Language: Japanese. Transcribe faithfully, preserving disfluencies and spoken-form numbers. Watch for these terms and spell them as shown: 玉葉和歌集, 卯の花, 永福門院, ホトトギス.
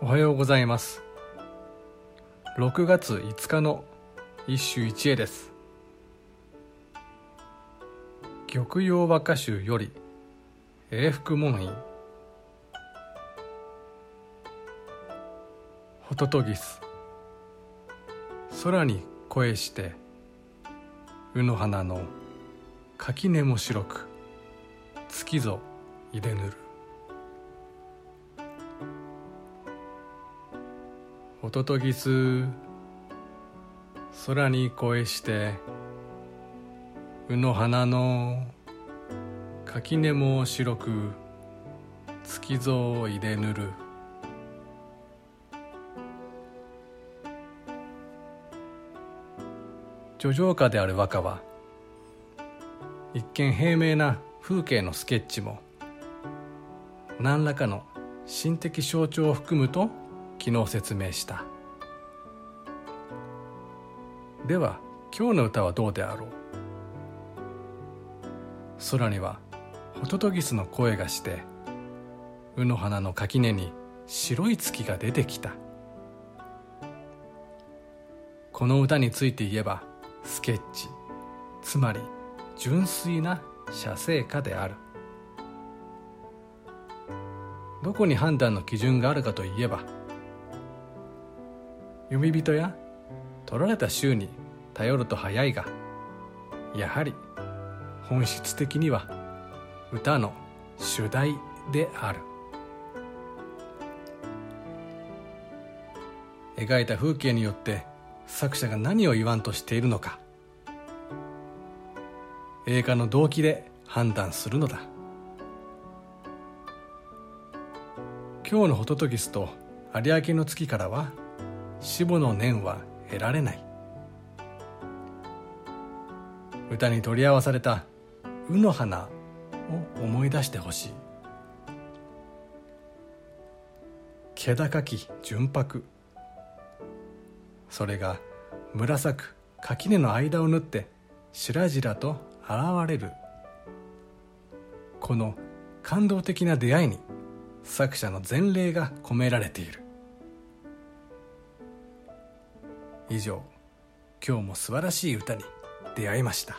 おはようございます。ろくがついつかの一首一会です。玉葉和歌集より永福門院。ホトトギス空に声して卯の花の垣根も白く月ぞ入れぬる。ホトトギス空に声して卯の花の垣根も白く月ぞ入れぬる。叙情歌である和歌は一見平明な風景のスケッチも何らかの心的象徴を含むと昨日説明した。では今日の歌はどうであろう。空にはホトトギスの声がして卯の花の垣根に白い月が出てきた。この歌について言えばスケッチ、つまり純粋な写生家である。どこに判断の基準があるかといえば、詠み人や取られた衆に頼ると早いが、やはり本質的には歌の主題である。描いた風景によって作者が何を言わんとしているのか、映画の動機で判断するのだ。今日のホトトギスと有明の月からは死母の念は得られない。歌に取り合わされた卯の花を思い出してほしい。気高き純白、それが紫く垣根の間を縫ってしらじらと現れる。この感動的な出会いに作者の全霊が込められている。以上、今日も素晴らしい歌に出会いました。